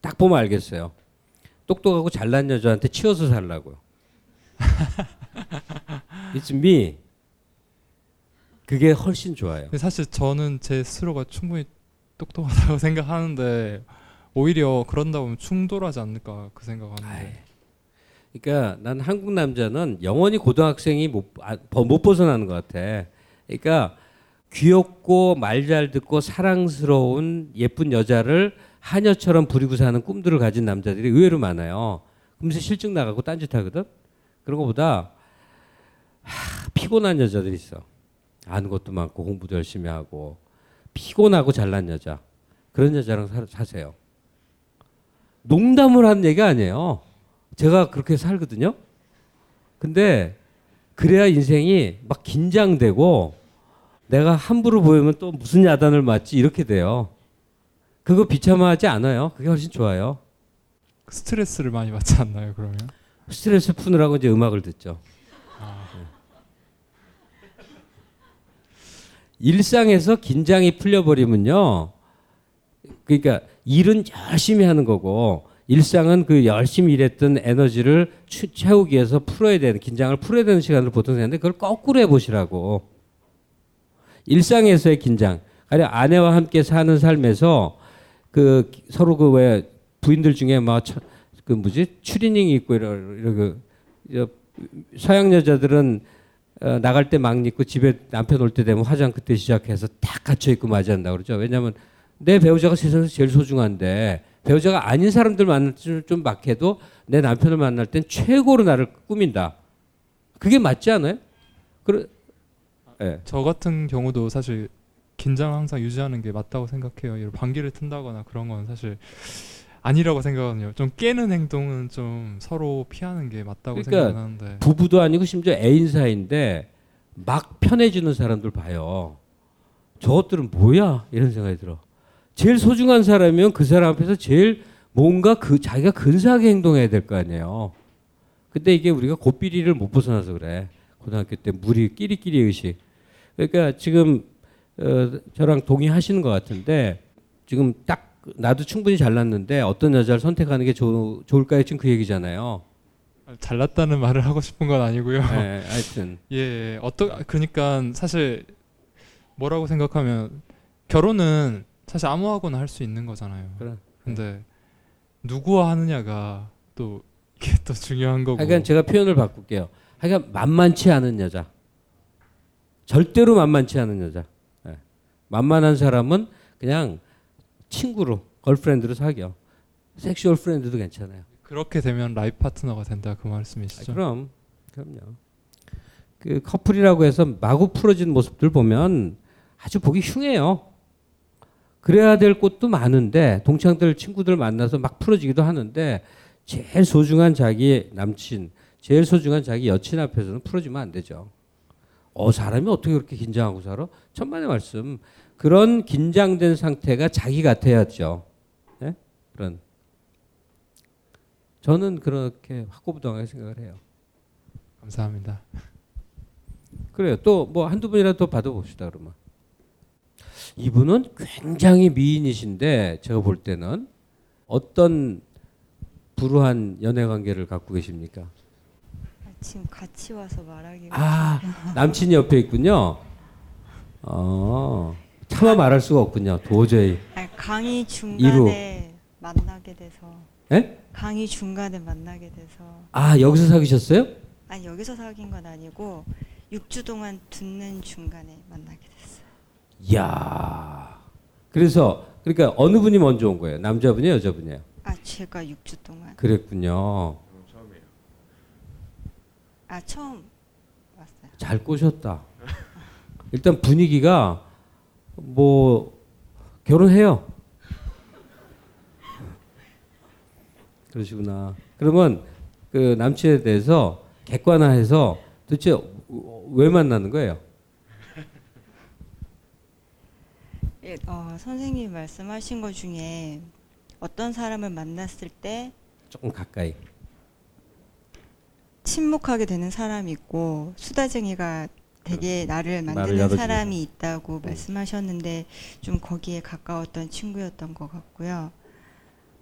딱 보면 알겠어요. 똑똑하고 잘난 여자한테 치여서 살라고요. It's me. 그게 훨씬 좋아요. 사실 저는 제 스스로가 충분히 똑똑하다고 생각하는데 오히려 그런다 보면 충돌하지 않을까 그 생각하는데. 아이, 그러니까 난 한국 남자는 영원히 고등학생이 못, 아, 못 벗어나는 것 같아. 그러니까 귀엽고 말 잘 듣고 사랑스러운 예쁜 여자를 하녀처럼 부리고 사는 꿈들을 가진 남자들이 의외로 많아요. 그러면서 실증 나가고 딴짓하거든. 그런 것보다 하, 피곤한 여자들이 있어. 아는 것도 많고 공부도 열심히 하고 피곤하고 잘난 여자. 그런 여자랑 사, 사세요. 농담을 한 얘기가 아니에요. 제가 그렇게 살거든요. 근데 그래야 인생이 막 긴장되고 내가 함부로 보이면 또 무슨 야단을 맞지 이렇게 돼요. 그거 비참하지 않아요. 그게 훨씬 좋아요. 스트레스를 많이 받지 않나요, 그러면? 스트레스 푸느라고 이제 음악을 듣죠. 아. 네. 일상에서 긴장이 풀려버리면요. 그러니까 일은 열심히 하는 거고 일상은 그 열심히 일했던 에너지를 추, 채우기 위해서 풀어야 되는, 긴장을 풀어야 되는 시간을 보통 되는데 그걸 거꾸로 해보시라고. 일상에서의 긴장, 아니면 아내와 함께 사는 삶에서 그 서로 그 왜 부인들 중에 막 그 뭐지 추리닝 입고 이런 그 서양 여자들은 어, 나갈 때 막 입고 집에 남편 올 때 되면 화장 그때 시작해서 딱 갖춰 입고 맞이한다 그러죠. 왜냐하면 내 배우자가 세상에서 제일 소중한데 배우자가 아닌 사람들 만날 때는 좀 막해도 내 남편을 만날 땐 최고로 나를 꾸민다. 그게 맞지 않아요? 그러, 네. 저 같은 경우도 사실 긴장을 항상 유지하는 게 맞다고 생각해요. 방귀를 튼다거나 그런 건 사실 아니라고 생각하거든요. 좀 깨는 행동은 좀 서로 피하는 게 맞다고 그러니까 생각하는데. 부부도 아니고 심지어 애인 사이인데 막 편해지는 사람들 봐요. 저것들은 뭐야? 이런 생각이 들어. 제일 소중한 사람이면 그 사람 앞에서 제일 뭔가 그 자기가 근사하게 행동해야 될 거 아니에요. 근데 이게 우리가 고삐리를 못 벗어나서 그래. 고등학교 때 무리 끼리끼리 의식. 그러니까 지금 어, 저랑 동의하시는 것 같은데 지금 딱 나도 충분히 잘났는데 어떤 여자를 선택하는 게 조, 좋을까요? 지금 그 얘기잖아요. 잘났다는 말을 하고 싶은 건 아니고요. 네, 하여튼. 예, 어떠, 그러니까 사실 뭐라고 생각하면 결혼은 사실 아무하고나 할 수 있는 거잖아요. 그래. 근데 누구와 하느냐가 또 이게 또 중요한 거고. 하여간 제가 표현을 바꿀게요. 하여간 만만치 않은 여자. 절대로 만만치 않은 여자. 네. 만만한 사람은 그냥 친구로, 걸프렌드로 사겨. 섹슈얼 프렌드도 괜찮아요. 그렇게 되면 라이프 파트너가 된다 그 말씀이시죠? 아, 그럼. 그럼요. 그 커플이라고 해서 마구 풀어진 모습들 보면 아주 보기 흉해요. 그래야 될 곳도 많은데 동창들 친구들 만나서 막 풀어지기도 하는데 제일 소중한 자기 남친, 제일 소중한 자기 여친 앞에서는 풀어지면 안 되죠. 어, 사람이 어떻게 그렇게 긴장하고 살아? 천만의 말씀. 그런 긴장된 상태가 자기 같아야죠. 네? 그런. 저는 그렇게 확고부동하게 생각을 해요. 감사합니다. 그래요. 또 뭐 한두 분이라도 더 받아봅시다, 그러면. 이분은 굉장히 미인이신데, 제가 볼 때는 어떤 불우한 연애관계를 갖고 계십니까? 지금 같이 와서 말하기가. 아, 남친이 옆에 있군요. 어, 차마 말할 수가 없군요. 도저히. 아니, 강의 중간에 이루. 만나게 돼서. 예? 강의 중간에 만나게 돼서. 아, 여기서 사귀셨어요? 아니, 여기서 사귄 건 아니고 육 주 동안 듣는 중간에 만나게 됐어요. 이야. 그래서 그러니까 어느 분이 먼저 온 거예요? 남자분이에요, 여자분이에요? 아, 제가 육 주 동안. 그랬군요. 아, 처음 왔어요. 잘 꼬셨다. 일단 분위기가 뭐 결혼해요. 그러시구나. 그러면 그 남친에 대해서 객관화해서 도대체 왜 만나는 거예요? 예, 어, 선생님이 말씀하신 것 중에 어떤 사람을 만났을 때 조금 가까이 침묵하게 되는 사람이 있고 수다쟁이가 되게 나를 만드는 사람이 있다고 말씀하셨는데 좀 거기에 가까웠던 친구였던 것 같고요.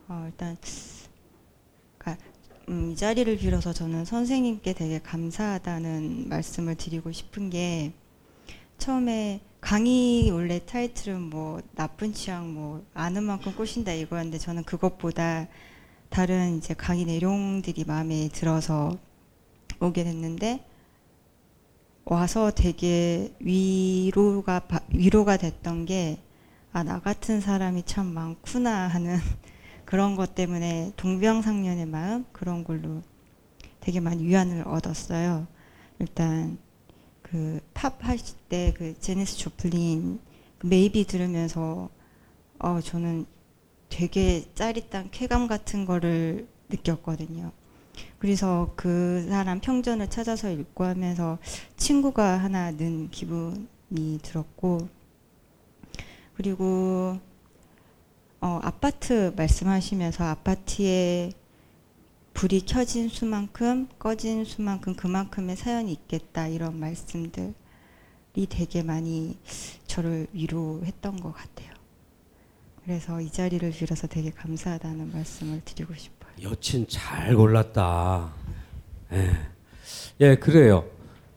어, 일단 음, 이 자리를 빌어서 저는 선생님께 되게 감사하다는 말씀을 드리고 싶은 게 처음에 강의 원래 타이틀은 뭐 나쁜 취향 뭐 아는 만큼 꼬신다 이거였는데 저는 그것보다 다른 이제 강의 내용들이 마음에 들어서 오게 됐는데 와서 되게 위로가 위로가 됐던 게 아, 나 같은 사람이 참 많구나 하는 그런 것 때문에 동병상련의 마음 그런 걸로 되게 많이 위안을 얻었어요. 일단 그 팝 하실 때 그 제니스 조플린 그 메이비 들으면서 어 저는 되게 짜릿한 쾌감 같은 거를 느꼈거든요. 그래서 그 사람 평전을 찾아서 읽고 하면서 친구가 하나 는 기분이 들었고 그리고 어, 아파트 말씀하시면서 아파트에 불이 켜진 수만큼 꺼진 수만큼 그만큼의 사연이 있겠다 이런 말씀들이 되게 많이 저를 위로했던 것 같아요. 그래서 이 자리를 빌어서 되게 감사하다는 말씀을 드리고 싶어요. 여친 잘 골랐다. 예, 예, 그래요.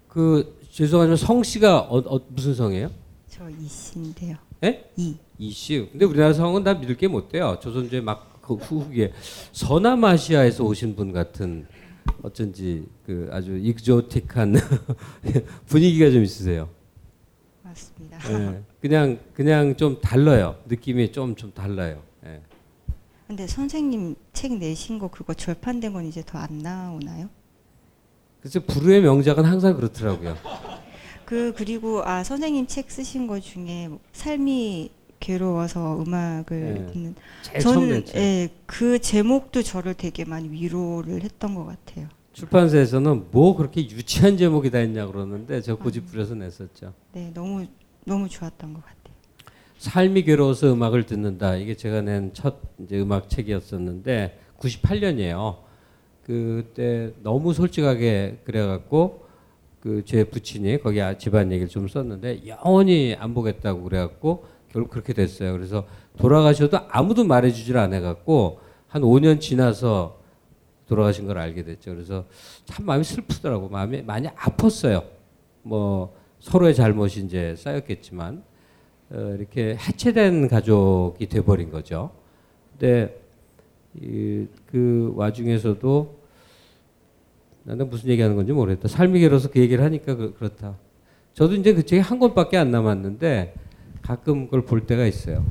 그 죄송하지만 성 씨가 어, 어, 무슨 성이에요? 저 이 씨인데요. 예? 이. 이 씨. 근데 우리나라 성은 다 믿을 게 못 돼요. 조선조의 막 그 후후기에 서남아시아에서 오신 분 같은 어쩐지 그 아주 익조틱한 분위기가 좀 있으세요. 맞습니다. 예, 그냥 그냥 좀 달라요. 느낌이 좀 좀 달라요. 예. 근데 선생님 책 내신 거 그거 절판된 건 이제 더 안 나오나요? 그래서 불후의 명작은 항상 그렇더라고요. 그 그리고 아 선생님 책 쓰신 거 중에 삶이 괴로워서 음악을 듣는 네. 저는 예, 그 제목도 저를 되게 많이 위로를 했던 것 같아요. 출판사에서는 뭐 그렇게 유치한 제목이 다 있냐 그러는데 저 고집 부려서 냈었죠. 네, 너무 너무 좋았던 것 같아요. 삶이 괴로워서 음악을 듣는다. 이게 제가 낸 첫 이제 음악 책이었었는데 구십팔 년이에요. 그때 너무 솔직하게 그래갖고 그 제 부친이 거기 집안 얘기를 좀 썼는데 영원히 안 보겠다고 그래갖고 결국 그렇게 됐어요. 그래서 돌아가셔도 아무도 말해주질 안 해갖고 한 오 년 지나서 돌아가신 걸 알게 됐죠. 그래서 참 마음이 슬프더라고. 마음이 많이 아팠어요. 뭐 서로의 잘못이 이제 쌓였겠지만. 어, 이렇게 해체된 가족이 돼버린 거죠. 근데 이, 그 와중에서도 나는 무슨 얘기하는 건지 모르겠다. 삶이 괴로워서 그 얘기를 하니까 그, 그렇다. 저도 이제 그 책이 한 권밖에 안 남았는데 가끔 그걸 볼 때가 있어요.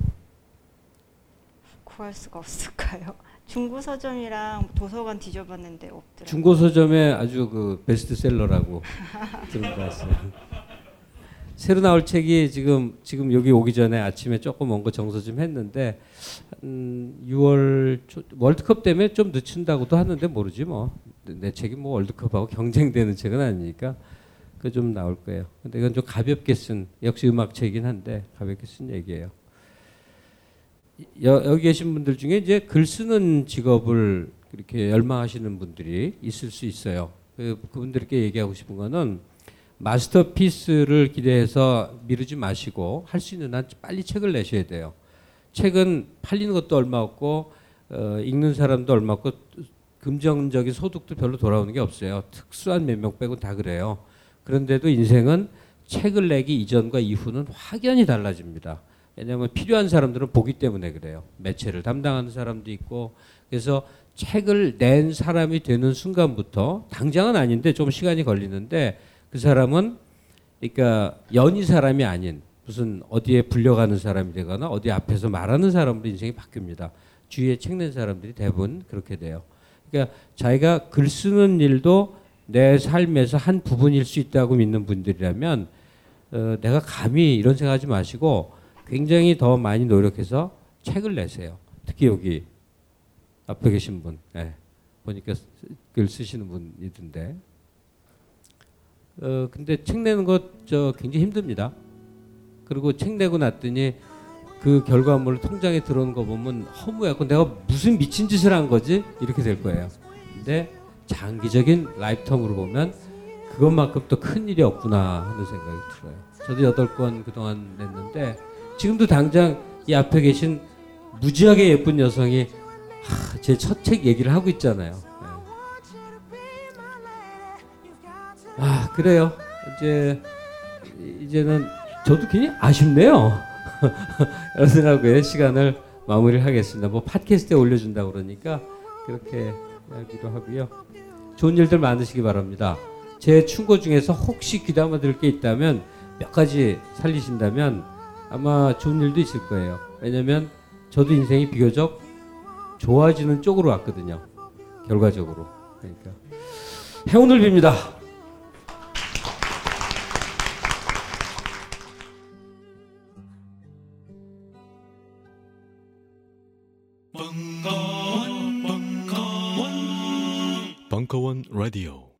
구할 수가 없을까요? 중고 서점이랑 도서관 뒤져봤는데 없더라고요. 중고 서점에 아주 그 베스트셀러라고 들어갔어요. 새로 나올 책이 지금 지금 여기 오기 전에 아침에 조금 온 거 정서 좀 했는데 음, 유월 초, 월드컵 때문에 좀 늦춘다고도 하는데 모르지 뭐 내 책이 뭐 월드컵하고 경쟁되는 책은 아니니까 그 좀 나올 거예요. 근데 이건 좀 가볍게 쓴, 역시 음악책이긴 한데 가볍게 쓴 얘기예요. 여, 여기 계신 분들 중에 이제 글 쓰는 직업을 이렇게 열망하시는 분들이 있을 수 있어요. 그, 그분들께 얘기하고 싶은 거는 마스터피스를 기대해서 미루지 마시고 할 수 있는 한 빨리 책을 내셔야 돼요. 책은 팔리는 것도 얼마 없고 어, 읽는 사람도 얼마 없고 금전적인 소득도 별로 돌아오는 게 없어요. 특수한 몇 명 빼고 다 그래요. 그런데도 인생은 책을 내기 이전과 이후는 확연히 달라집니다. 왜냐하면 필요한 사람들은 보기 때문에 그래요. 매체를 담당하는 사람도 있고. 그래서 책을 낸 사람이 되는 순간부터 당장은 아닌데 좀 시간이 걸리는데 그 사람은 그러니까 연이 사람이 아닌 무슨 어디에 불려가는 사람이 되거나 어디 앞에서 말하는 사람으로 인생이 바뀝니다. 주위에 책 낸 사람들이 대부분 그렇게 돼요. 그러니까 자기가 글 쓰는 일도 내 삶에서 한 부분일 수 있다고 믿는 분들이라면 어, 내가 감히 이런 생각하지 마시고 굉장히 더 많이 노력해서 책을 내세요. 특히 여기 앞에 계신 분, 네. 보니까 글 쓰시는 분이던데. 어, 근데 책 내는 것 저 굉장히 힘듭니다. 그리고 책 내고 났더니 그 결과물 통장에 들어오는 거 보면 허무해갖고 내가 무슨 미친 짓을 한 거지? 이렇게 될 거예요. 근데 장기적인 라이프텀으로 보면 그것만큼 또 큰 일이 없구나 하는 생각이 들어요. 저도 여덟 권 그동안 냈는데 지금도 당장 이 앞에 계신 무지하게 예쁜 여성이 제 첫 책 얘기를 하고 있잖아요. 네. 아 그래요. 이제 이제는 저도 괜히 아쉽네요. 이런 생각에 시간을 마무리를 하겠습니다. 뭐 팟캐스트에 올려준다 그러니까 그렇게 하기도 하고요. 좋은 일들 많으시기 바랍니다. 제 충고 중에서 혹시 귀담아 들을 게 있다면 몇 가지 살리신다면 아마 좋은 일도 있을 거예요. 왜냐면 저도 인생이 비교적 좋아지는 쪽으로 왔거든요. 결과적으로. 그러니까 행운을 빕니다. 방카원 방카원 방카원 라디오.